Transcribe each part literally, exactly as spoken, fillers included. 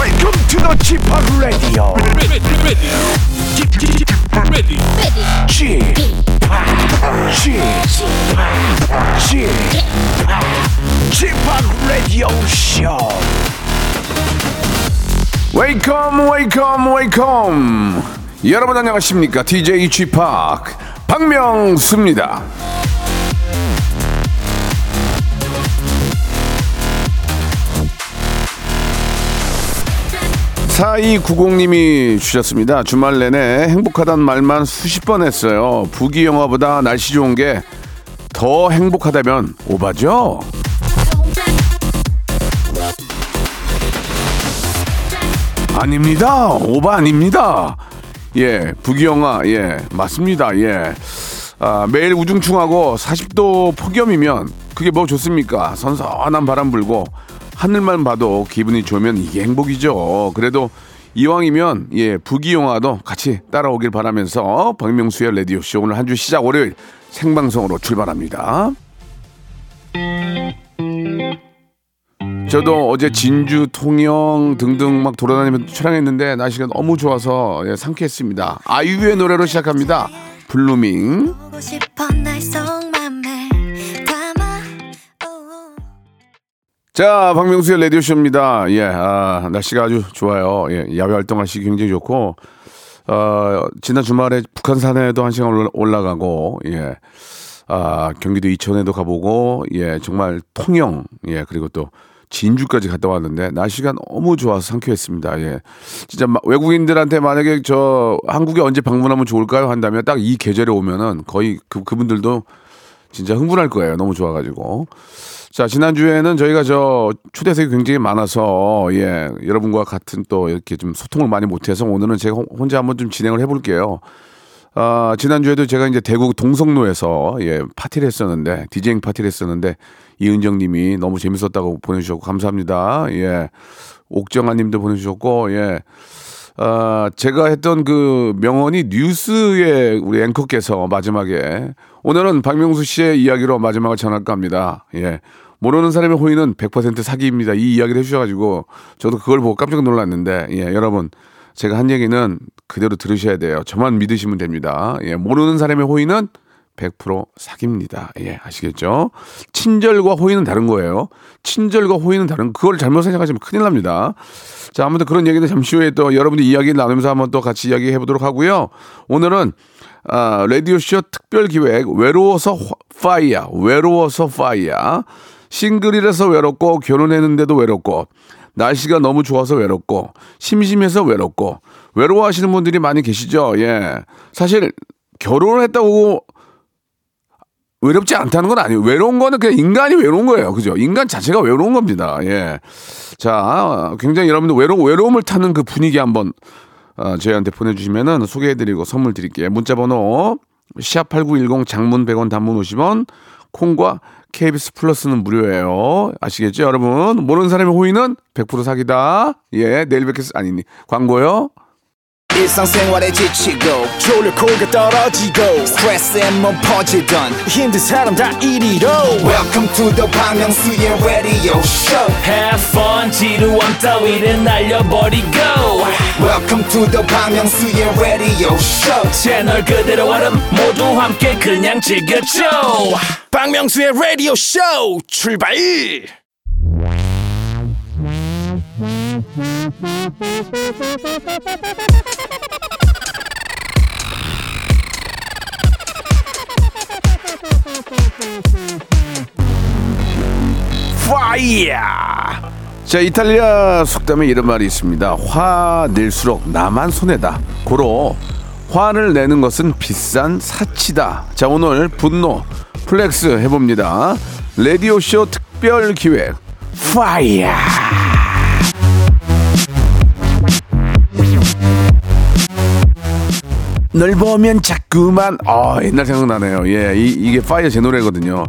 Welcome to the G파크 Radio. G파크 Radio Show. Welcome, welcome, welcome. 여러분 안녕하십니까? 디제이 G파크 박명수입니다. 사이구공님이 주셨습니다. 주말 내내 행복하단 말만 수십 번 했어요. 부기 영화보다 날씨 좋은 게 더 행복하다면 오바죠? 아닙니다. 오바 아닙니다. 예, 부기 영화, 예, 맞습니다. 예. 아, 매일 우중충하고 사십 도 폭염이면 그게 뭐 좋습니까? 선선한 바람 불고 하늘만 봐도 기분이 좋으면 이게 행복이죠. 그래도 이왕이면 예 부기영화도 같이 따라오길 바라면서 박명수의 라디오쇼 오늘 한 주 시작 월요일 생방송으로 출발합니다. 저도 어제 진주, 통영 등등 막 돌아다니면서 촬영했는데 날씨가 너무 좋아서 예, 상쾌했습니다. 아이유의 노래로 시작합니다. 블루밍. 자, 박명수의 라디오쇼입니다. 예, 아, 날씨가 아주 좋아요. 예, 야외 활동하시기 굉장히 좋고, 어, 지난 주말에 북한산에도 한 시간 올라가고, 예, 아, 경기도 이천에도 가보고, 예, 정말 통영, 예, 그리고 또 진주까지 갔다 왔는데, 날씨가 너무 좋아서 상쾌했습니다. 예, 진짜 외국인들한테 만약에 저 한국에 언제 방문하면 좋을까요? 한다면 딱 이 계절에 오면은 거의 그, 그분들도 진짜 흥분할 거예요. 너무 좋아가지고. 자, 지난주에는 저희가 저 초대석이 굉장히 많아서, 예, 여러분과 같은 또 이렇게 좀 소통을 많이 못해서 오늘은 제가 혼자 한번 좀 진행을 해볼게요. 아, 지난주에도 제가 이제 대구 동성로에서, 예, 파티를 했었는데, 디제잉 파티를 했었는데, 이은정 님이 너무 재밌었다고 보내주셨고, 감사합니다. 예. 옥정아 님도 보내주셨고, 예. 아, 제가 했던 그 명언이 뉴스의 우리 앵커께서 마지막에 오늘은 박명수 씨의 이야기로 마지막을 전할까 합니다. 예. 모르는 사람의 호의는 백 퍼센트 사기입니다. 이 이야기를 해주셔가지고 저도 그걸 보고 깜짝 놀랐는데, 예. 여러분, 제가 한 얘기는 그대로 들으셔야 돼요. 저만 믿으시면 됩니다. 예. 모르는 사람의 호의는 백 퍼센트 사기입니다. 예. 아시겠죠? 친절과 호의는 다른 거예요. 친절과 호의는 다른, 그걸 잘못 생각하시면 큰일 납니다. 자, 아무튼 그런 얘기는 잠시 후에 또 여러분들 이야기 나누면서 한번 또 같이 이야기해 보도록 하고요. 오늘은 아, 라디오쇼 특별 기획 외로워서 퐈이야, 외로워서 퐈이야. 싱글이라서 외롭고 결혼했는데도 외롭고 날씨가 너무 좋아서 외롭고 심심해서 외롭고 외로워하시는 분들이 많이 계시죠. 예, 사실 결혼을 했다고 외롭지 않다는 건 아니에요. 외로운 거는 그냥 인간이 외로운 거예요. 그죠? 인간 자체가 외로운 겁니다. 예. 자, 굉장히 여러분들 외로, 외로움을 타는 그 분위기 한번, 어, 저희한테 보내주시면은 소개해드리고 선물 드릴게요. 문자번호, 샵팔구일공 장문 백 원 단문 오십 원, 콩과 케이비에스 플러스는 무료예요. 아시겠죠? 여러분, 모르는 사람의 호의는 백 퍼센트 사기다. 예, 내일 뵙겠습니다. 아니, 광고요. 일상생활에 지치고 졸려 코가 떨어지고 스트레스에 몸 퍼지던 힘든 사람 다 이리로. Welcome to the 박명수의 radio show. Have fun. 지루함 따위를 날려버리고 Welcome to the 박명수의 radio show. 채널 그대로 얼음 모두 함께 그냥 즐겨줘. 박명수의 radio show 출발. 파이야. 자, 이탈리아 속담에 이런 말이 있습니다. 화 낼수록 나만 손해다. 고로 화를 내는 것은 비싼 사치다. 자, 오늘 분노 플렉스 해봅니다. 라디오쇼 특별 기획 파이야. 널 보면 자꾸만, 아, 옛날 생각나네요. 예, 이, 이게 파이어 제 노래거든요.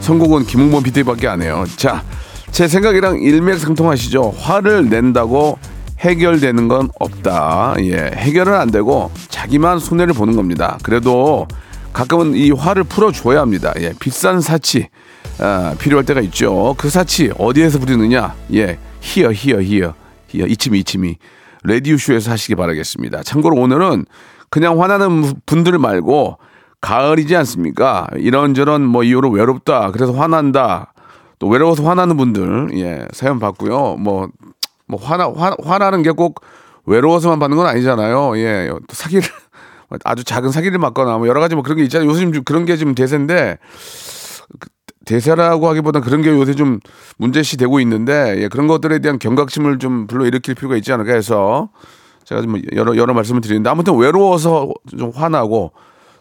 선곡은 김홍범 피디밖에 안 해요. 자, 제 생각이랑 일맥상통하시죠. 화를 낸다고 해결되는 건 없다. 예, 해결은 안 되고 자기만 손해를 보는 겁니다. 그래도 가끔은 이 화를 풀어줘야 합니다. 예, 비싼 사치, 아, 필요할 때가 있죠. 그 사치 어디에서 부리느냐? 예, 히어 히어 히어 이치미 이치미 라디오쇼에서 하시기 바라겠습니다. 참고로 오늘은 그냥 화나는 분들 말고 가을이지 않습니까? 이런저런 뭐 이유로 외롭다, 그래서 화난다, 또 외로워서 화나는 분들 예 사연 받고요. 뭐 뭐 화나 화, 화나는 게 꼭 외로워서만 받는 건 아니잖아요. 예, 또 사기를 아주 작은 사기를 맞거나 뭐 여러 가지 뭐 그런 게 있잖아요. 요즘 그런 게 지금 대세인데. 대세라고 하기보다 그런 게 요새 좀 문제시 되고 있는데 예, 그런 것들에 대한 경각심을 좀 불러일으킬 필요가 있지 않을까 해서 제가 좀 여러 여러 말씀을 드리는데 아무튼 외로워서 좀 화나고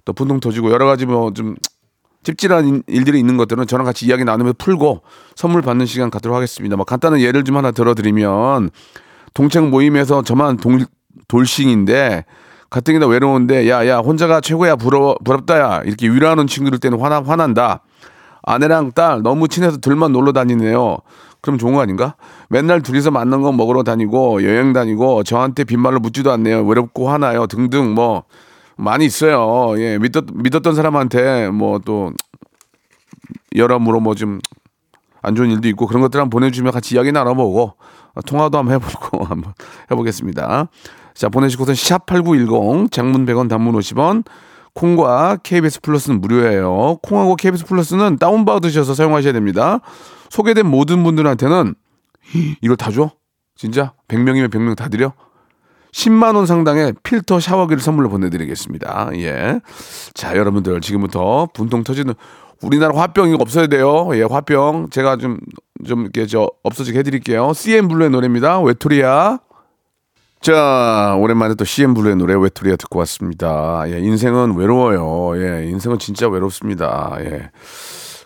또 분통 터지고 여러 가지 뭐 좀 찝찝한 일들이 있는 것들은 저랑 같이 이야기 나누면서 풀고 선물 받는 시간 갖도록 하겠습니다. 뭐 간단한 예를 좀 하나 들어드리면 동창 모임에서 저만 동, 돌싱인데 가뜩이나 외로운데 야야 혼자가 최고야 부러 부럽다야 이렇게 위로하는 친구들 때는 화나 화난다. 아내랑 딸 너무 친해서 둘만 놀러 다니네요. 그럼 좋은 거 아닌가? 맨날 둘이서 맞는 거 먹으러 다니고 여행 다니고 저한테 빈말로 묻지도 않네요. 외롭고 화나요 등등 뭐 많이 있어요. 예, 믿었, 믿었던 사람한테 뭐 또 여러모로 뭐 좀 안 좋은 일도 있고 그런 것들 한번 보내주시면 같이 이야기 나눠보고 통화도 한번 해보고 한번 해보겠습니다. 자 보내시고서 샵 팔구일공 장문 백 원 단문 오십 원 콩과 케이비에스 플러스는 무료예요. 콩하고 케이비에스 플러스는 다운받으셔서 사용하셔야 됩니다. 소개된 모든 분들한테는 이걸 다 줘? 진짜? 백 명이면 백 명 다 드려? 십만 원 상당의 필터 샤워기를 선물로 보내드리겠습니다. 예. 자, 여러분들 지금부터 분통 터지는 우리나라 화병이 없어야 돼요. 예, 화병. 제가 좀, 좀 이렇게 저 없어지게 해드릴게요. 씨엠블루의 노래입니다. 외톨이야. 자 오랜만에 또 씨엠블루의 노래 외톨이야 듣고 왔습니다. 예, 인생은 외로워요. 예, 인생은 진짜 외롭습니다. 예,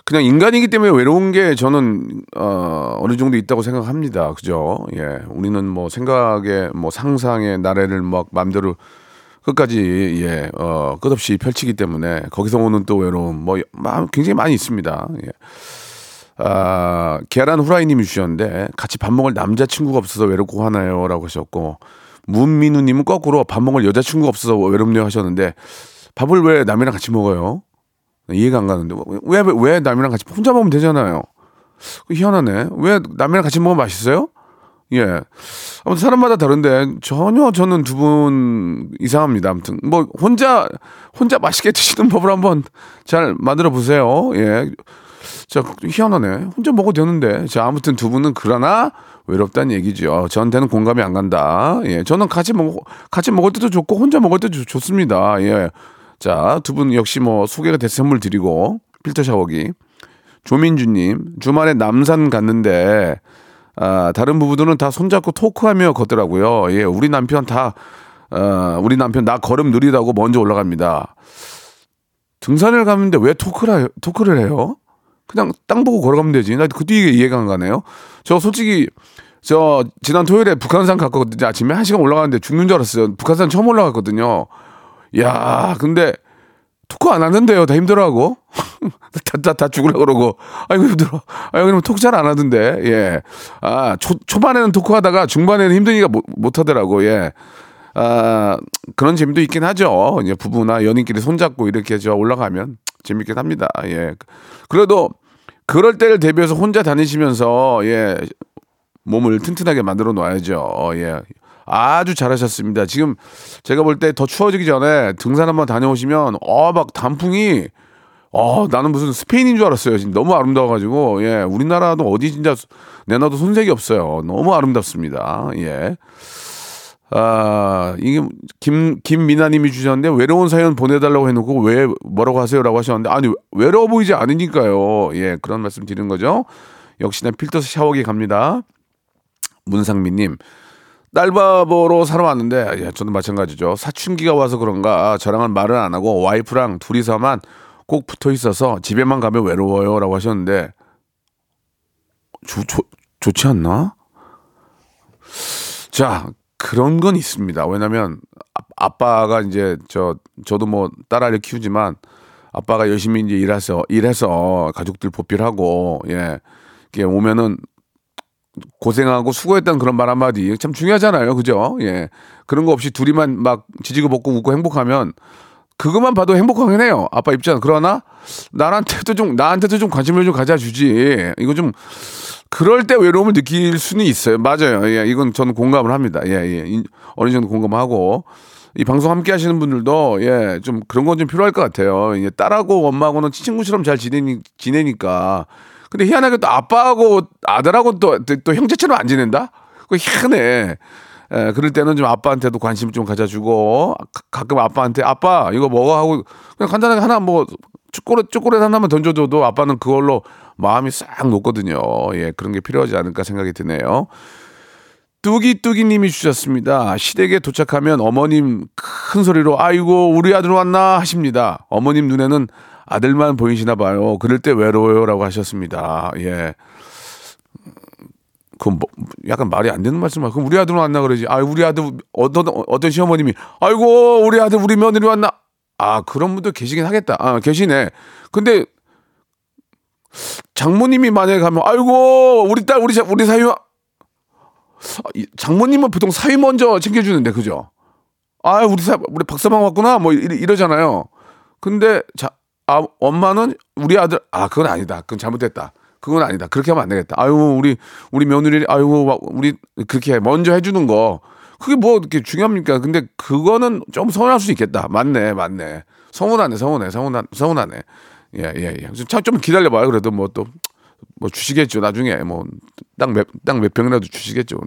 그냥 인간이기 때문에 외로운 게 저는 어, 어느 정도 있다고 생각합니다. 그죠? 예, 우리는 뭐 생각에 뭐 상상의 나래를 막 마음대로 끝까지 예, 어, 끝없이 펼치기 때문에 거기서 오는 또 외로움 뭐 굉장히 많이 있습니다. 예. 아, 계란 후라이님이 주셨는데 같이 밥 먹을 남자친구가 없어서 외롭고 화나요 라고 하셨고 문민우님은 거꾸로 밥 먹을 여자친구가 없어서 외롭네요 하셨는데 밥을 왜 남이랑 같이 먹어요? 이해가 안 가는데 왜, 왜, 왜 남이랑 같이 혼자 먹으면 되잖아요. 희한하네. 왜 남이랑 같이 먹으면 맛있어요? 예. 아무튼 사람마다 다른데 전혀 저는 두 분 이상합니다. 아무튼 뭐 혼자 혼자 맛있게 드시는 법을 한번 잘 만들어 보세요. 예. 자, 희한하네. 혼자 먹어도 되는데. 자, 아무튼 두 분은 그러나 외롭다는 얘기죠. 저한테는 공감이 안 간다. 예, 저는 같이 먹 같이 먹을 때도 좋고 혼자 먹을 때도 좋습니다. 예, 자, 두 분 역시 뭐 소개가 돼서 선물 드리고 필터 샤워기. 조민주님 주말에 남산 갔는데 아, 다른 부부들은 다 손잡고 토크하며 걷더라고요. 예, 우리 남편 다 아, 우리 남편 나 걸음 느리다고 먼저 올라갑니다. 등산을 갔는데 왜 토크를 토크를 해요? 그냥 땅 보고 걸어가면 되지. 나 그 뒤에 이해가 안 가네요. 저 솔직히 저 지난 토요일에 북한산 갔거든요. 아침에 한 시간 올라가는데 죽는 줄 알았어요. 북한산 처음 올라갔거든요. 야, 근데 토크 안 하는데요. 다 힘들어하고 다, 다, 다 죽으려고 그러고. 아이고 힘들어. 아이고 그러면 토크 잘 안 하던데. 예. 아 초, 초반에는 토크하다가 중반에는 힘드니까 못, 못 하더라고. 예. 아 그런 재미도 있긴 하죠. 이제 부부나 연인끼리 손잡고 이렇게 저 올라가면 재밌긴 합니다. 예. 그래도 그럴 때를 대비해서 혼자 다니시면서 예 몸을 튼튼하게 만들어 놔야죠. 예 아주 잘하셨습니다. 지금 제가 볼 때 더 추워지기 전에 등산 한번 다녀오시면 어 막 단풍이 어 나는 무슨 스페인인 줄 알았어요. 지금 너무 아름다워가지고 예 우리나라도 어디 진짜 내놔도 손색이 없어요. 너무 아름답습니다. 예. 아, 이게 김, 김미나님이 주셨는데 외로운 사연 보내달라고 해놓고 왜 뭐라고 하세요라고 하셨는데 아니 외로워 보이지 않으니까요. 예, 그런 말씀 드리는 거죠. 역시나 필터 샤워기 갑니다. 문상민님 딸바보로 살아왔는데 예, 저도 마찬가지죠. 사춘기가 와서 그런가 저랑은 말을 안 하고 와이프랑 둘이서만 꼭 붙어 있어서 집에만 가면 외로워요라고 하셨는데 조, 조, 좋지 않나? 자. 그런 건 있습니다. 왜냐면 아빠가 이제 저 저도 뭐 딸아이를 키우지만 아빠가 열심히 이제 일해서 일해서 가족들 보필하고 예 이렇게 오면은 고생하고 수고했다는 그런 말 한마디 참 중요하잖아요, 그죠? 예 그런 거 없이 둘이만 막 지지고 볶고 웃고 행복하면 그것만 봐도 행복하긴 해요. 아빠 입장 그러나 나한테도 좀 나한테도 좀 관심을 좀 가져주지 이거 좀. 그럴 때 외로움을 느낄 수는 있어요. 맞아요. 예, 이건 저는 공감을 합니다. 예, 예. 어느 정도 공감하고 이 방송 함께 하시는 분들도 예, 좀 그런 건 좀 필요할 것 같아요. 예, 딸하고 엄마하고는 친구처럼 잘 지내니, 지내니까. 근데 희한하게 또 아빠하고 아들하고 또, 또 형제처럼 안 지낸다? 그거 희한해. 예, 그럴 때는 좀 아빠한테도 관심 좀 가져주고 가, 가끔 아빠한테 아빠 이거 먹어 하고 그냥 간단하게 하나 뭐 초콜릿, 초콜릿 하나만 던져줘도 아빠는 그걸로 마음이 싹 녹거든요. 예, 그런 게 필요하지 않을까 생각이 드네요. 뚜기뚜기님이 주셨습니다. 시댁에 도착하면 어머님 큰 소리로 아이고 우리 아들 왔나 하십니다. 어머님 눈에는 아들만 보이시나 봐요. 그럴 때 외로워요 라고 하셨습니다. 예. 그건 뭐, 약간 말이 안 되는 말씀만. 그럼 우리 아들 왔나 그러지. 아, 우리 아들 어떤 어떤 시어머님이 아이고 우리 아들 우리 며느리 왔나. 아, 그런 분도 계시긴 하겠다. 아, 계시네. 근데 장모님이 만약에 가면 아이고 우리 딸 우리 자, 우리 사위. 장모님은 보통 사위 먼저 챙겨주는데 그죠? 아, 우리 사 우리 박사방 왔구나 뭐 이러, 이러잖아요. 근데 자, 아, 엄마는 우리 아들 아 그건 아니다. 그건 잘못됐다. 그건 아니다. 그렇게 하면 안 되겠다. 아유, 우리, 우리 며느리, 아유, 우리, 그렇게 해. 먼저 해주는 거. 그게 뭐, 이렇게 중요합니까? 근데 그거는 좀 서운할 수 있겠다. 맞네, 맞네. 서운하네, 서운해, 서운하, 서운하네. 예, 예, 예. 참, 좀 기다려봐요. 그래도 뭐 또, 뭐 주시겠죠. 나중에 뭐, 딱 몇, 딱 몇 병이라도 주시겠죠.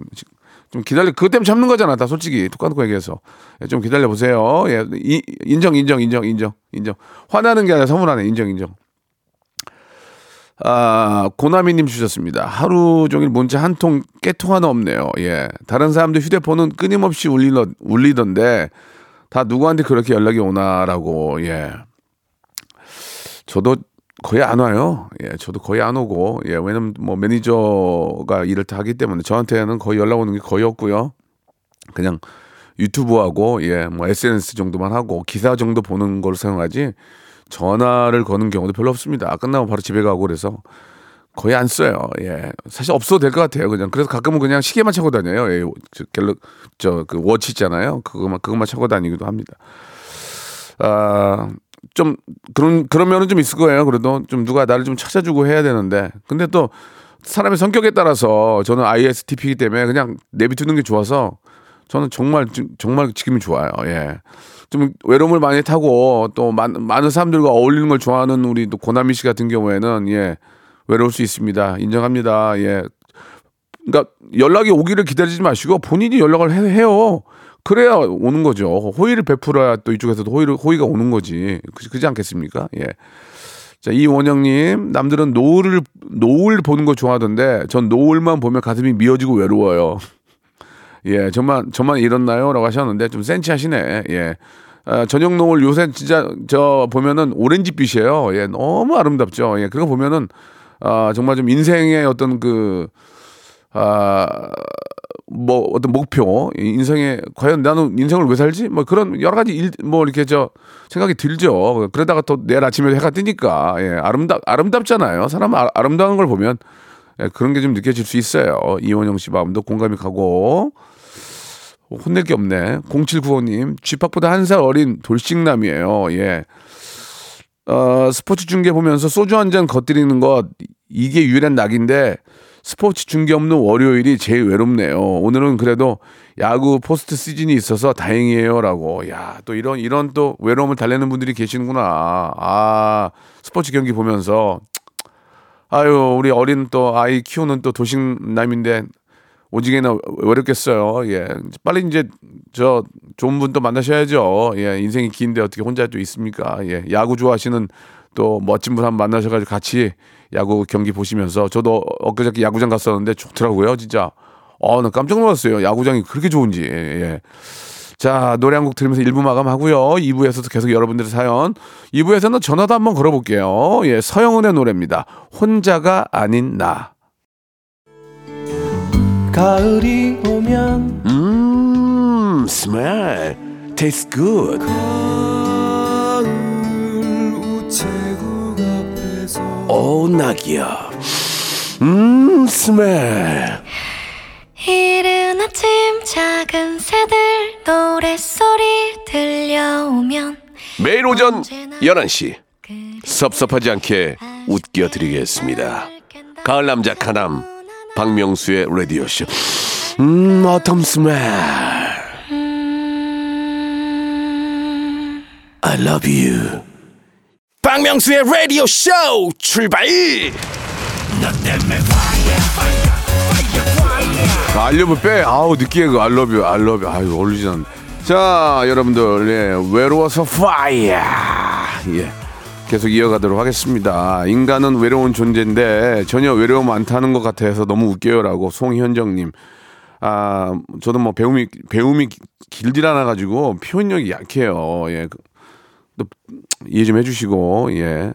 좀 기다려. 그것 때문에 참는 거잖아. 다 솔직히. 똑같고 얘기해서. 예, 좀 기다려보세요. 예. 이, 인정, 인정, 인정, 인정, 인정. 화나는 게 아니라 서운하네. 인정, 인정. 아, 고나미님 주셨습니다. 하루 종일 문자 한 통 깨통 하나 없네요. 예. 다른 사람들 휴대폰은 끊임없이 울리러, 울리던데 다 누구한테 그렇게 연락이 오나라고. 예. 저도 거의 안 와요. 예. 저도 거의 안 오고. 예. 왜냐면 뭐 매니저가 일을 다 하기 때문에 저한테는 거의 연락 오는 게 거의 없고요. 그냥 유튜브하고 예. 뭐 에스엔에스 정도만 하고 기사 정도 보는 걸 사용하지. 전화를 거는 경우도 별로 없습니다. 끝나면 바로 집에 가고 그래서 거의 안 써요. 예. 사실 없어도 될 것 같아요. 그냥. 그래서 가끔은 그냥 시계만 차고 다녀요. 예. 저, 갤럭, 저, 그, 워치 있잖아요. 그것만, 그것만 차고 다니기도 합니다. 아, 좀, 그런, 그런 면은 좀 있을 거예요. 그래도 좀 누가 나를 좀 찾아주고 해야 되는데. 근데 또 사람의 성격에 따라서 저는 아이에스티피이기 때문에 그냥 내비두는 게 좋아서 저는 정말, 정말 지금이 좋아요. 예. 좀 외로움을 많이 타고 또 많, 많은 사람들과 어울리는 걸 좋아하는 우리 또 고나미 씨 같은 경우에는 예 외로울 수 있습니다. 인정합니다. 예, 그러니까 연락이 오기를 기다리지 마시고 본인이 연락을 해, 해요. 그래야 오는 거죠. 호의를 베풀어야 또 이쪽에서도 호의를, 호의가 오는 거지. 그, 그지 않겠습니까? 예. 자, 이원영님, 남들은 노을을 노을 보는 거 좋아하던데 전 노을만 보면 가슴이 미어지고 외로워요. 예, 저만, 저만 이렇나요? 라고 하셨는데, 좀 센치하시네. 예. 아, 저녁 노을 요새 진짜, 저, 보면은 오렌지빛이에요. 예, 너무 아름답죠. 예, 그거 보면은, 아, 정말 좀 인생의 어떤 그, 아, 뭐, 어떤 목표, 인생에, 과연 나는 인생을 왜 살지? 뭐 그런 여러 가지 일, 뭐 이렇게 저, 생각이 들죠. 그러다가 또 내일 아침에 해가 뜨니까, 예, 아름답, 아름답잖아요. 사람 아, 아름다운 걸 보면. 예, 그런 게 좀 느껴질 수 있어요. 이원영 씨 마음도 공감이 가고. 혼낼 게 없네. 공칠구오님, 쥐팍보다 한 살 어린 돌싱남이에요. 예. 어, 스포츠 중계 보면서 소주 한 잔 거뜨리는 것, 이게 유일한 낙인데, 스포츠 중계 없는 월요일이 제일 외롭네요. 오늘은 그래도 야구 포스트 시즌이 있어서 다행이에요. 라고. 야, 또 이런, 이런 또 외로움을 달래는 분들이 계시는구나. 아, 스포츠 경기 보면서. 아유, 우리 어린 또 아이 키우는 또 도식남인데 오지게나 외롭겠어요. 예, 빨리 이제 저 좋은 분 또 만나셔야죠. 예, 인생이 긴데 어떻게 혼자 또 있습니까? 예, 야구 좋아하시는 또 멋진 분 한 번 만나셔가지고 같이 야구 경기 보시면서 저도 엊그저께 야구장 갔었는데 좋더라고요, 진짜. 어, 나 깜짝 놀랐어요. 야구장이 그렇게 좋은지. 예, 예. 자, 노래 한 곡 들으면서 일 부 마감하고요. 이 부에서도 계속 여러분들의 사연. 이 부에서는 전화도 한번 걸어볼게요. 예, 서영은의 노래입니다. 혼자가 아닌 나. 가을이 오면 음, smell tastes good. 가을 우체국 앞에서 오, 낙이야. 음, smell. 이른 아침 작은 새들 노랫소리 들려오면 매일 오전 열한 시 섭섭하지 않게 웃겨드리겠습니다. 가을 남자 카남 박명수의 라디오쇼. 음, 어텀 스멜. I love you. 박명수의 라디오쇼 출발! 알려브 빼. 아우, 느끼해. 그 I love you, I love you. 아유, 어울리지 않네. 자, 여러분들, 예, 외로워서 파이어. 예, 계속 이어가도록 하겠습니다. 인간은 외로운 존재인데 전혀 외로움 안 타는 것 같아서 너무 웃겨요라고 송현정님. 아, 저도 뭐 배움이 배움이 길질 않아 가지고 표현력이 약해요. 예, 또 이해 좀 해주시고. 예,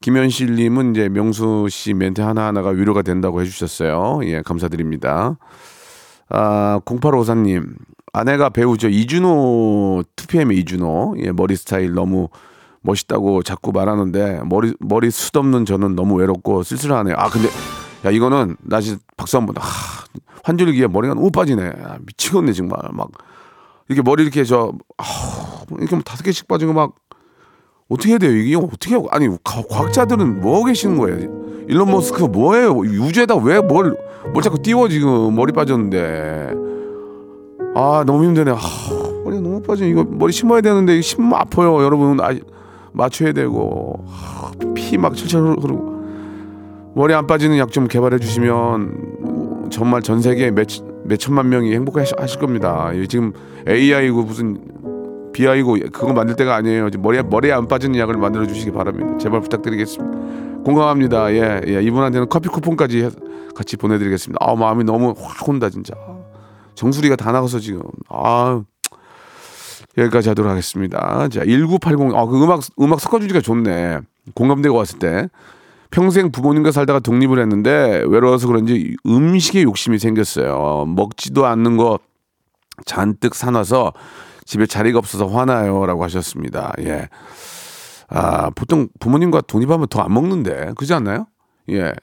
김현실님은 이제 명수 씨 멘트 하나 하나가 위로가 된다고 해주셨어요. 예, 감사드립니다. 아, 공팔오사님. 아내가 배우죠. 이준호, 투피엠의 이준호. 예, 머리 스타일 너무 멋있다고 자꾸 말하는데 머리 머리 숱 없는 저는 너무 외롭고 쓸쓸하네요. 아, 근데 야, 이거는 나 진짜 박수 한번. 아, 환절기에 머리가 너무 빠지네. 아, 미치겠네 정말. 막 이렇게 머리 이렇게 저 아, 이렇게 다섯 개씩 빠지고 막 어떻게 해야 돼요? 이게 어떻게 하고, 아니 과학자들은 뭐 하고 계시는 거예요? 일론 머스크가 뭐예요? 우주에다 왜 뭘 뭘 자꾸 띄워 지금 머리 빠졌는데. 아, 너무 힘드네. 아, 머리 너무 빠지네. 이거 머리 심어야 되는데 심으면 아파요. 여러분, 아, 맞춰야 되고. 아, 피 막 철철 흐르고. 머리 안 빠지는 약 좀 개발해 주시면 정말 전 세계 몇, 몇 천만 명이 행복하실 겁니다. 지금 에이아이고 무슨 비아이고 그거 만들 때가 아니에요. 머리, 머리에 안 빠지는 약을 만들어 주시기 바랍니다. 제발 부탁드리겠습니다. 공감합니다. 예, 예. 이분한테는 커피 쿠폰까지 같이 보내드리겠습니다. 아, 마음이 너무 확 온다 진짜. 정수리가 다 나가서 지금. 아, 여기까지 하도록 하겠습니다. 자, 천구백팔십. 아, 그 음악 음악 섞어주기가 좋네. 공감대가 왔을 때. 평생 부모님과 살다가 독립을 했는데 외로워서 그런지 음식에 욕심이 생겼어요. 먹지도 않는 거 잔뜩 사놔서 집에 자리가 없어서 화나요라고 하셨습니다. 예. 아, 보통 부모님과 독립하면 더 안 먹는데 그렇지 않나요? 예,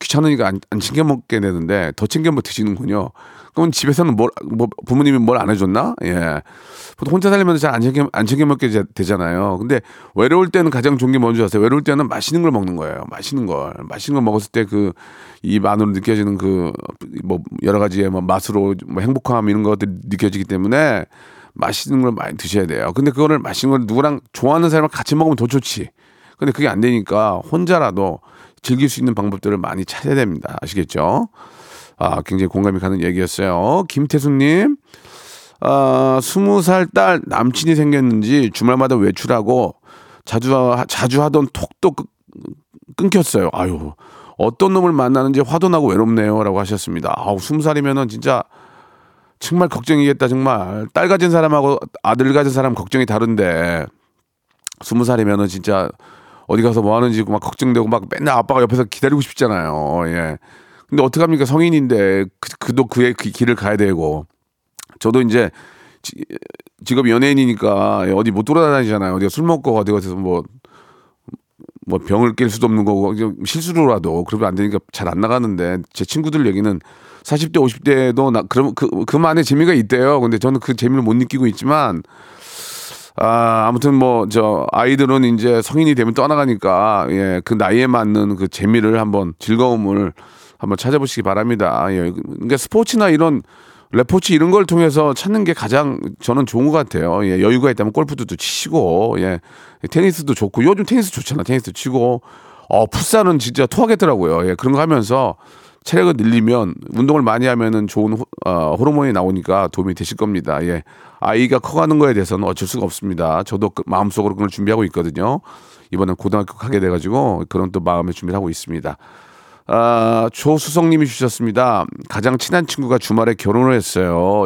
귀찮으니까 안, 안 챙겨 먹게 되는데 더 챙겨 먹 드시는군요. 그럼 집에서는 뭘, 뭐 부모님이 뭘 안 해줬나? 예, 보통 혼자 살면 잘 안 챙겨 안 챙겨 먹게 되잖아요. 근데 외로울 때는 가장 좋은 게 뭔지 아세요? 외로울 때는 맛있는 걸 먹는 거예요. 맛있는 걸, 맛있는 걸 먹었을 때 그 입 안으로 느껴지는 그 뭐 여러 가지의 뭐 맛으로 뭐 행복함 이런 것들이 느껴지기 때문에 맛있는 걸 많이 드셔야 돼요. 근데 그거를 맛있는 걸 누구랑 좋아하는 사람을 같이 먹으면 더 좋지. 근데 그게 안 되니까 혼자라도 즐길 수 있는 방법들을 많이 찾아야 됩니다. 아시겠죠? 아, 굉장히 공감이 가는 얘기였어요. 김태수님, 아, 스무 살 딸 남친이 생겼는지 주말마다 외출하고 자주 자주 하던 톡도 끊겼어요. 아유, 어떤 놈을 만나는지 화도 나고 외롭네요라고 하셨습니다. 아우, 스무 살이면은 진짜 정말 걱정이겠다 정말. 딸 가진 사람하고 아들 가진 사람 걱정이 다른데 스무 살이면은 진짜. 어디 가서 뭐 하는지 막 걱정되고 막 맨날 아빠가 옆에서 기다리고 싶잖아요. 예. 근데 어떡합니까? 성인인데 그, 그도 그의 그 길을 가야 되고. 저도 이제 지, 직업 연예인이니까 어디 못 돌아다니잖아요. 어디가 술 먹고 어디 가서 뭐, 뭐 병을 깰 수도 없는 거고 실수로라도 그러면 안 되니까 잘 안 나가는데 제 친구들 얘기는 사십 대 오십 대도 나, 그럼 그, 그만의 재미가 있대요. 근데 저는 그 재미를 못 느끼고 있지만 아, 아무튼, 뭐, 저, 아이들은 이제 성인이 되면 떠나가니까, 예, 그 나이에 맞는 그 재미를 한번, 즐거움을 한번 찾아보시기 바랍니다. 예, 그러니까 스포츠나 이런, 레포츠 이런 걸 통해서 찾는 게 가장 저는 좋은 것 같아요. 예, 여유가 있다면 골프도 또 치시고, 예, 테니스도 좋고, 요즘 테니스 좋잖아. 테니스 치고, 어, 풋살은 진짜 토하겠더라고요. 예, 그런 거 하면서 체력을 늘리면, 운동을 많이 하면은 좋은 호, 어, 호르몬이 나오니까 도움이 되실 겁니다. 예. 아이가 커가는 거에 대해서는 어쩔 수가 없습니다. 저도 그 마음속으로 그걸 준비하고 있거든요. 이번에 고등학교 가게 돼가지고 그런 또 마음의 준비를 하고 있습니다. 아, 조수성님이 주셨습니다. 가장 친한 친구가 주말에 결혼을 했어요.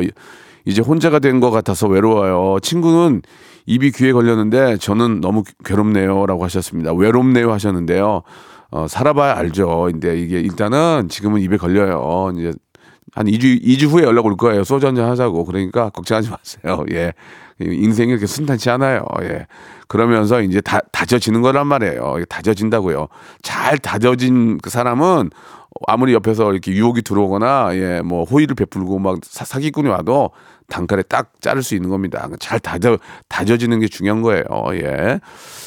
이제 혼자가 된 것 같아서 외로워요. 친구는 입이 귀에 걸렸는데 저는 너무 괴롭네요 라고 하셨습니다. 외롭네요 하셨는데요. 어, 살아봐야 알죠. 근데 이게 일단은 지금은 입에 걸려요. 이제 한 이 주, 이 주 후에 연락 올 거예요. 소주 한잔 하자고. 그러니까 걱정하지 마세요. 예. 인생이 이렇게 순탄치 않아요. 예. 그러면서 이제 다, 다져지는 거란 말이에요. 다져진다고요. 잘 다져진 그 사람은 아무리 옆에서 이렇게 유혹이 들어오거나, 예, 뭐, 호의를 베풀고 막 사, 사기꾼이 와도 단칼에 딱 자를 수 있는 겁니다. 잘 다져, 다져지는 게 중요한 거예요. 예.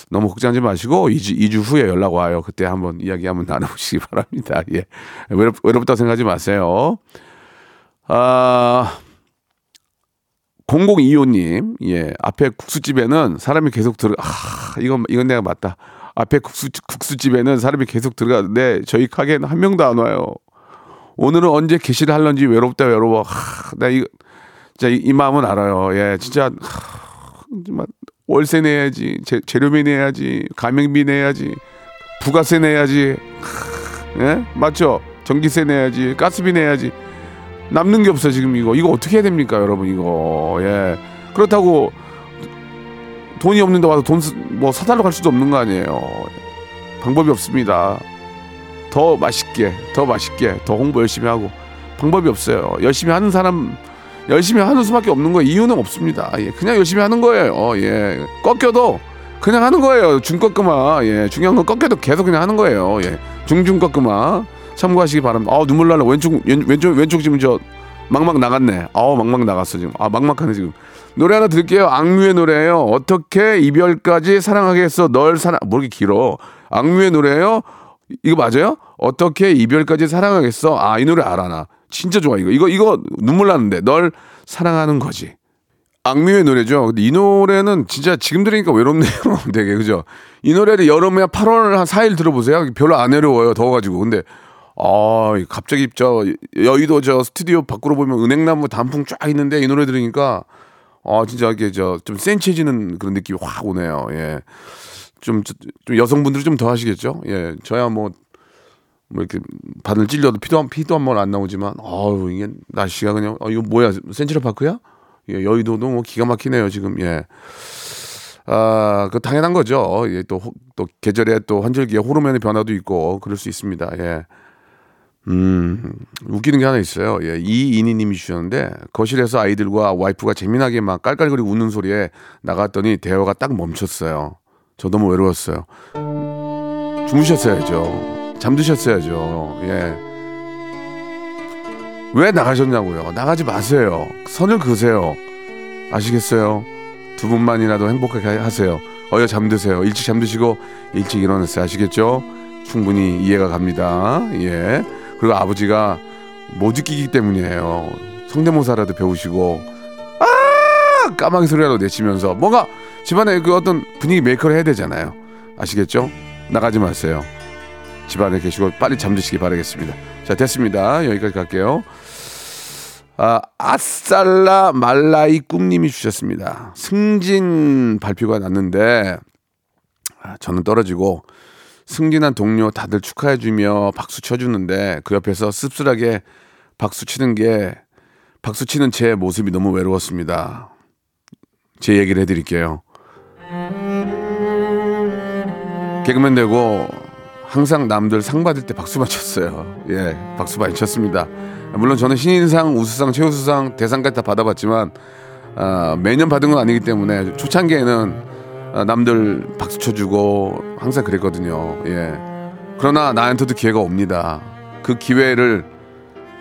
너무 걱정하지 마시고 이 주, 이 주 후에 연락 와요. 그때 한번 이야기 한번 나눠보시기 바랍니다. 예. 외롭, 외롭다고 생각하지 마세요. 아, 공공이오님, 예. 앞에 국수집에는 사람이 계속 들어, 아, 이건, 이건 내가 맞다. 앞에 국수, 국수집에는 사람이 계속 들어가는데 저희 가게는 한 명도 안 와요. 오늘은 언제 개시를 할런지 외롭다, 외로워. 하, 나 이거, 진짜 이, 이 마음은 알아요. 예, 진짜, 하, 월세 내야지, 재, 재료비 내야지, 가맹비 내야지, 부가세 내야지, 하, 예? 맞죠? 전기세 내야지, 가스비 내야지. 남는 게 없어, 지금 이거. 이거 어떻게 해야 됩니까, 여러분, 이거. 예. 그렇다고, 돈이 없는데 와서 돈 뭐 사달러 갈 수도 없는 거 아니에요. 방법이 없습니다. 더 맛있게, 더 맛있게, 더 홍보 열심히 하고 방법이 없어요. 열심히 하는 사람, 열심히 하는 수밖에 없는 거예요. 이유는 없습니다. 예, 그냥 열심히 하는 거예요. 어, 예, 꺾여도 그냥 하는 거예요. 중꺾음아, 예, 중요한 건 꺾여도 계속 그냥 하는 거예요. 예, 중중꺾음아 참고하시기 바랍니다. 아, 눈물 날라. 왼쪽 왼, 왼쪽 왼쪽 지금 저 막막 나갔네. 아우 막막 나갔어 지금. 아 막막하네 지금. 노래 하나 들을게요. 악뮤의 노래예요. 어떻게 이별까지 사랑하겠어 널 사랑. 뭐 이렇게 길어. 악뮤의 노래예요. 이거 맞아요? 어떻게 이별까지 사랑하겠어? 아, 이 노래 알아 나. 진짜 좋아 이거. 이거 이거 눈물 나는데. 널 사랑하는 거지. 악뮤의 노래죠. 근데 이 노래는 진짜 지금 들으니까 외롭네요. 되게 그죠? 이 노래를 여름에 팔월 한 사 일 들어보세요. 별로 안 외로워요. 더워가지고. 근데 아, 갑자기 저 여의도 저 스튜디오 밖으로 보면 은행나무 단풍 쫙 있는데 이 노래 들으니까 아 진짜 이게 저 좀 센치해지는 그런 느낌이 확 오네요. 예. 좀, 좀 여성분들이 좀 더 하시겠죠? 예, 저야 뭐, 뭐 이렇게 바늘 찔려도 피도 한 피도 한 번 안 나오지만, 아우 이게 날씨가 그냥, 아 이거 뭐야? 센츄럴 파크야? 예, 여의도도 뭐 기가 막히네요 지금. 예, 아, 그 당연한 거죠. 예, 또 또 계절에 또 환절기에 호르몬의 변화도 있고 그럴 수 있습니다. 예, 음, 웃기는 게 하나 있어요. 예, 이인희님이 주셨는데 거실에서 아이들과 와이프가 재미나게 막 깔깔거리고 웃는 소리에 나갔더니 대화가 딱 멈췄어요. 저 너무 외로웠어요. 주무셨어야죠. 잠드셨어야죠. 예. 왜 나가셨냐고요. 나가지 마세요. 선을 그으세요. 아시겠어요? 두 분만이라도 행복하게 하세요. 어여 잠드세요. 일찍 잠드시고 일찍 일어나세요. 아시겠죠? 충분히 이해가 갑니다. 예. 그리고 아버지가 못 익히기 때문이에요. 성대모사라도 배우시고 아 까마귀 소리라도 내시면서 뭔가 집안에 그 어떤 분위기 메이커를 해야 되잖아요. 아시겠죠? 나가지 마세요. 집안에 계시고 빨리 잠드시기 바라겠습니다. 자, 됐습니다. 여기까지 갈게요. 아, 아살라 말라이 꿈님이 주셨습니다. 승진 발표가 났는데 아, 저는 떨어지고 승진한 동료 다들 축하해주며 박수 쳐주는데 그 옆에서 씁쓸하게 박수 치는 게 박수 치는 제 모습이 너무 외로웠습니다. 제 얘기를 해드릴게요. 개그맨 되고 항상 남들 상 받을 때 박수 맞췄어요. 예, 박수 많이 쳤습니다. 물론 저는 신인상, 우수상, 최우수상, 대상까지 다 받아봤지만 아, 매년 받은 건 아니기 때문에 초창기에는 아, 남들 박수 쳐주고 항상 그랬거든요. 예. 그러나 나한테도 기회가 옵니다. 그 기회를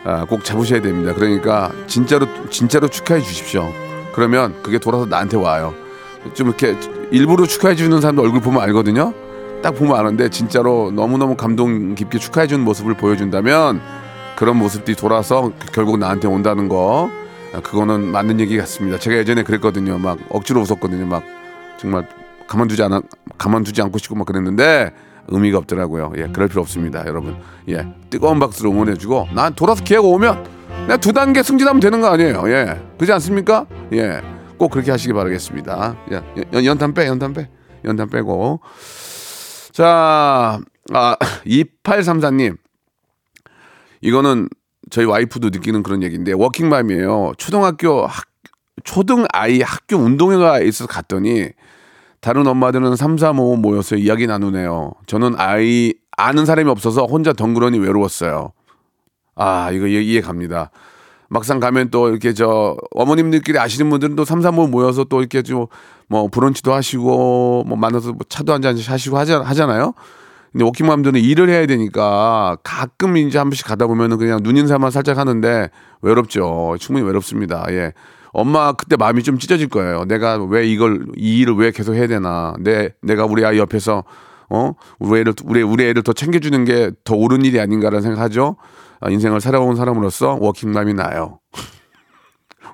아, 꼭 잡으셔야 됩니다. 그러니까 진짜로 진짜로 축하해 주십시오. 그러면 그게 돌아서 나한테 와요. 좀 이렇게 일부러 축하해주는 사람도 얼굴 보면 알거든요. 딱 보면 아는데 진짜로 너무너무 감동 깊게 축하해주는 모습을 보여준다면 그런 모습들이 돌아서 결국 나한테 온다는 거 그거는 맞는 얘기 같습니다. 제가 예전에 그랬거든요. 막 억지로 웃었거든요. 막 정말 가만두지 않아 가만두지 않고 싶고 막 그랬는데 의미가 없더라고요. 예, 그럴 필요 없습니다, 여러분. 예, 뜨거운 박수로 응원해주고 난 돌아서 기회가 오면 내가 두 단계 승진하면 되는 거 아니에요. 예, 그렇지 않습니까? 예, 꼭 그렇게 하시기 바라겠습니다. 예, 연, 연탄 빼, 연탄 빼, 연탄 빼고. 자, 아, 이팔삼사님 이거는 저희 와이프도 느끼는 그런 얘기인데 워킹맘이에요. 초등학교 학, 초등 아이 학교 운동회가 있어서 갔더니 다른 엄마들은 삼, 사, 오 모여서 이야기 나누네요. 저는 아이 아는 사람이 없어서 혼자 덩그러니 외로웠어요. 아, 이거 이해 갑니다. 막상 가면 또 이렇게 저 어머님들끼리 아시는 분들은 또 삼삼오오 모여서 또 이렇게 좀 뭐 브런치도 하시고 뭐 만나서 뭐 차도 한 잔씩 하시고 하자, 하잖아요. 근데 워킹맘들은 일을 해야 되니까 가끔 이제 한 번씩 가다 보면은 그냥 눈인사만 살짝 하는데 외롭죠. 충분히 외롭습니다. 예. 엄마 그때 마음이 좀 찢어질 거예요. 내가 왜 이걸 이 일을 왜 계속 해야 되나. 내 내가 우리 아이 옆에서 어 우리 애를 우리 우리 애를 더 챙겨주는 게 더 옳은 일이 아닌가라는 생각하죠. 아, 인생을 살아온 사람으로서 워킹맘이 나요.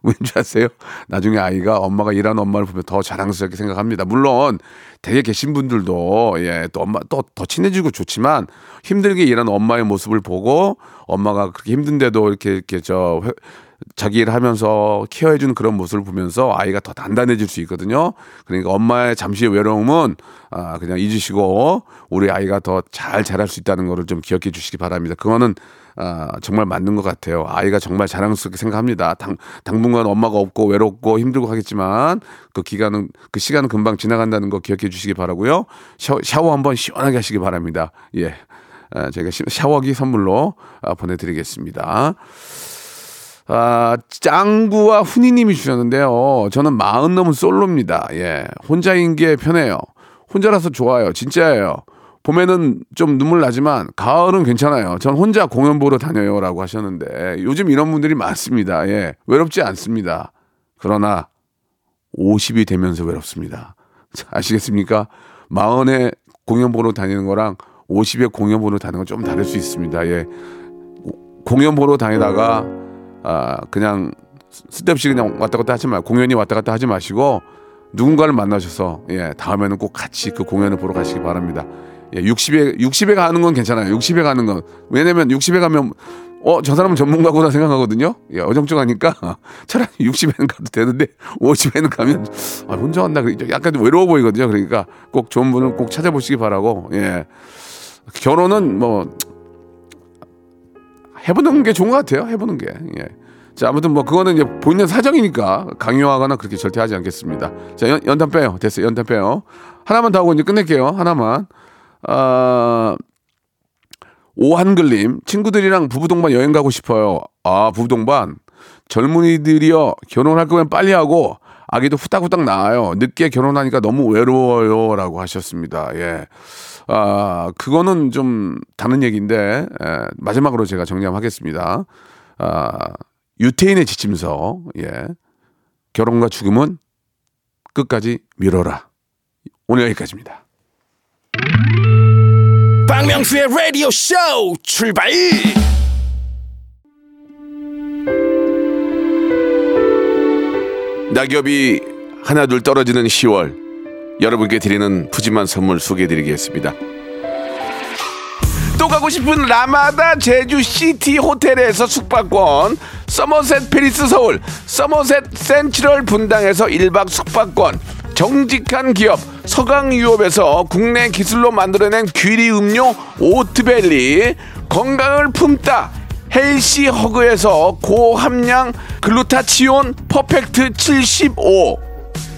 왠지 아세요? 나중에 아이가 엄마가 일하는 엄마를 보면 더 자랑스럽게 생각합니다. 물론 댁에 계신 분들도 예, 또 엄마 또 더 친해지고 좋지만 힘들게 일하는 엄마의 모습을 보고 엄마가 그렇게 힘든데도 이렇게 이렇게 저 자기 일을 하면서 케어해주는 그런 모습을 보면서 아이가 더 단단해질 수 있거든요. 그러니까 엄마의 잠시의 외로움은 아, 그냥 잊으시고 우리 아이가 더 잘 자랄 수 있다는 거를 좀 기억해 주시기 바랍니다. 그거는 아, 정말 맞는 것 같아요. 아이가 정말 자랑스럽게 생각합니다. 당, 당분간 엄마가 없고 외롭고 힘들고 하겠지만 그 기간은 그 시간은 금방 지나간다는 거 기억해 주시기 바라고요. 샤워, 샤워 한번 시원하게 하시기 바랍니다. 예, 아, 제가 샤워기 선물로 아, 보내드리겠습니다. 아, 짱구와 훈이님이 주셨는데요. 저는 마흔 넘은 솔로입니다. 예, 혼자인 게 편해요. 혼자라서 좋아요. 진짜예요. 봄에는 좀 눈물 나지만 가을은 괜찮아요. 전 혼자 공연 보러 다녀요라고 하셨는데 요즘 이런 분들이 많습니다. 예, 외롭지 않습니다. 그러나 오십이 되면서 외롭습니다. 아시겠습니까? 마흔에 공연 보러 다니는 거랑 오십에 공연 보러 다니는 건 좀 다를 수 있습니다. 예, 공연 보러 다니다가 아, 그냥 쓸데없이 그냥 왔다 갔다 하지 말고 공연이 왔다 갔다 하지 마시고 누군가를 만나셔서 예, 다음에는 꼭 같이 그 공연을 보러 가시기 바랍니다. 예, 육십에 육십에 가는 건 괜찮아요. 육십에 가는 건 왜냐면 육십에 가면 어, 저 사람은 전문가구나 생각하거든요. 예, 어정쩡하니까 차라리 육십에는 가도 되는데 오십에는 가면 아, 혼자 왔나 약간 외로워 보이거든요. 그러니까 꼭 좋은 분을 꼭 찾아보시기 바라고 예, 결혼은 뭐 해보는 게 좋은 것 같아요. 해보는 게. 예. 자, 아무튼 뭐 그거는 이제 본인 사정이니까 강요하거나 그렇게 절대 하지 않겠습니다. 자, 연, 연탄 빼요. 됐어요. 연탄 빼요. 하나만 더 하고 이제 끝낼게요. 하나만. 아, 오한글님. 친구들이랑 부부동반 여행 가고 싶어요. 아, 부부동반. 젊은이들이요. 결혼할 거면 빨리 하고 아기도 후딱후딱 나와요. 늦게 결혼하니까 너무 외로워요. 라고 하셨습니다. 예. 아, 그거는 좀 다른 얘기인데, 예, 마지막으로 제가 정리하겠습니다. 아, 유태인의 지침서, 예. 결혼과 죽음은 끝까지 미뤄라. 오늘 여기까지입니다. 박명수의 라디오 쇼 출발! 낙엽이 하나둘 떨어지는 시월. 여러분께 드리는 푸짐한 선물 소개해드리겠습니다. 또 가고 싶은 라마다 제주 시티 호텔에서 숙박권, 서머셋 페리스 서울, 서머셋 센트럴 분당에서 일 박 숙박권, 정직한 기업 서강유업에서 국내 기술로 만들어낸 귀리 음료 오트밸리, 건강을 품다 헬시 허그에서 고함량 글루타치온 퍼펙트 칠십오,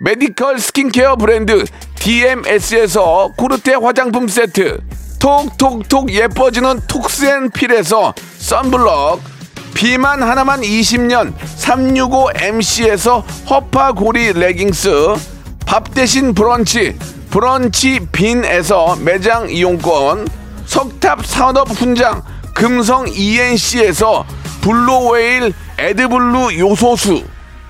메디컬 스킨케어 브랜드 디엠에스에서 코르테 화장품 세트, 톡톡톡 예뻐지는 톡스앤필에서 썬블럭, 비만 하나만 이십 년 삼육오 엠씨에서 허파고리 레깅스, 밥 대신 브런치 브런치 빈에서 매장 이용권, 석탑 산업 훈장 금성 이엔씨에서 블루웨일 에드블루 요소수,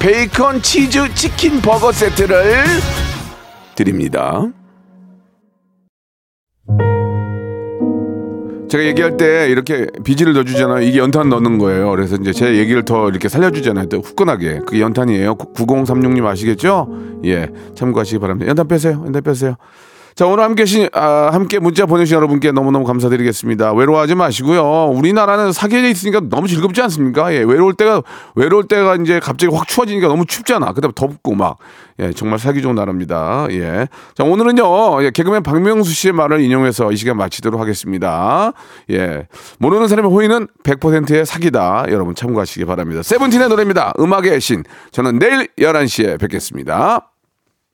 베이컨 치즈 치킨 버거 세트를 드립니다. 제가 얘기할 때 이렇게 비지를 넣어주잖아요. 이게 연탄 넣는 거예요. 그래서 이제 제 얘기를 더 이렇게 살려주잖아요. 또 후끈하게. 그게 연탄이에요. 구공삼육 님 아시겠죠? 예, 참고하시기 바랍니다. 연탄 빼세요. 연탄 빼세요. 자, 오늘 함께, 시, 아, 함께 문자 보내주신 여러분께 너무너무 감사드리겠습니다. 외로워하지 마시고요. 우리나라는 사계절이 있으니까 너무 즐겁지 않습니까? 예, 외로울 때가, 외로울 때가 이제 갑자기 확 추워지니까 너무 춥잖아. 그 다음에 덥고 막. 예, 정말 살기 좋은 나라입니다. 예. 자, 오늘은요, 예, 개그맨 박명수 씨의 말을 인용해서 이 시간 마치도록 하겠습니다. 예. 모르는 사람의 호의는 백 퍼센트의 사기다. 여러분 참고하시기 바랍니다. 세븐틴의 노래입니다. 음악의 신. 저는 내일 열한 시에 뵙겠습니다.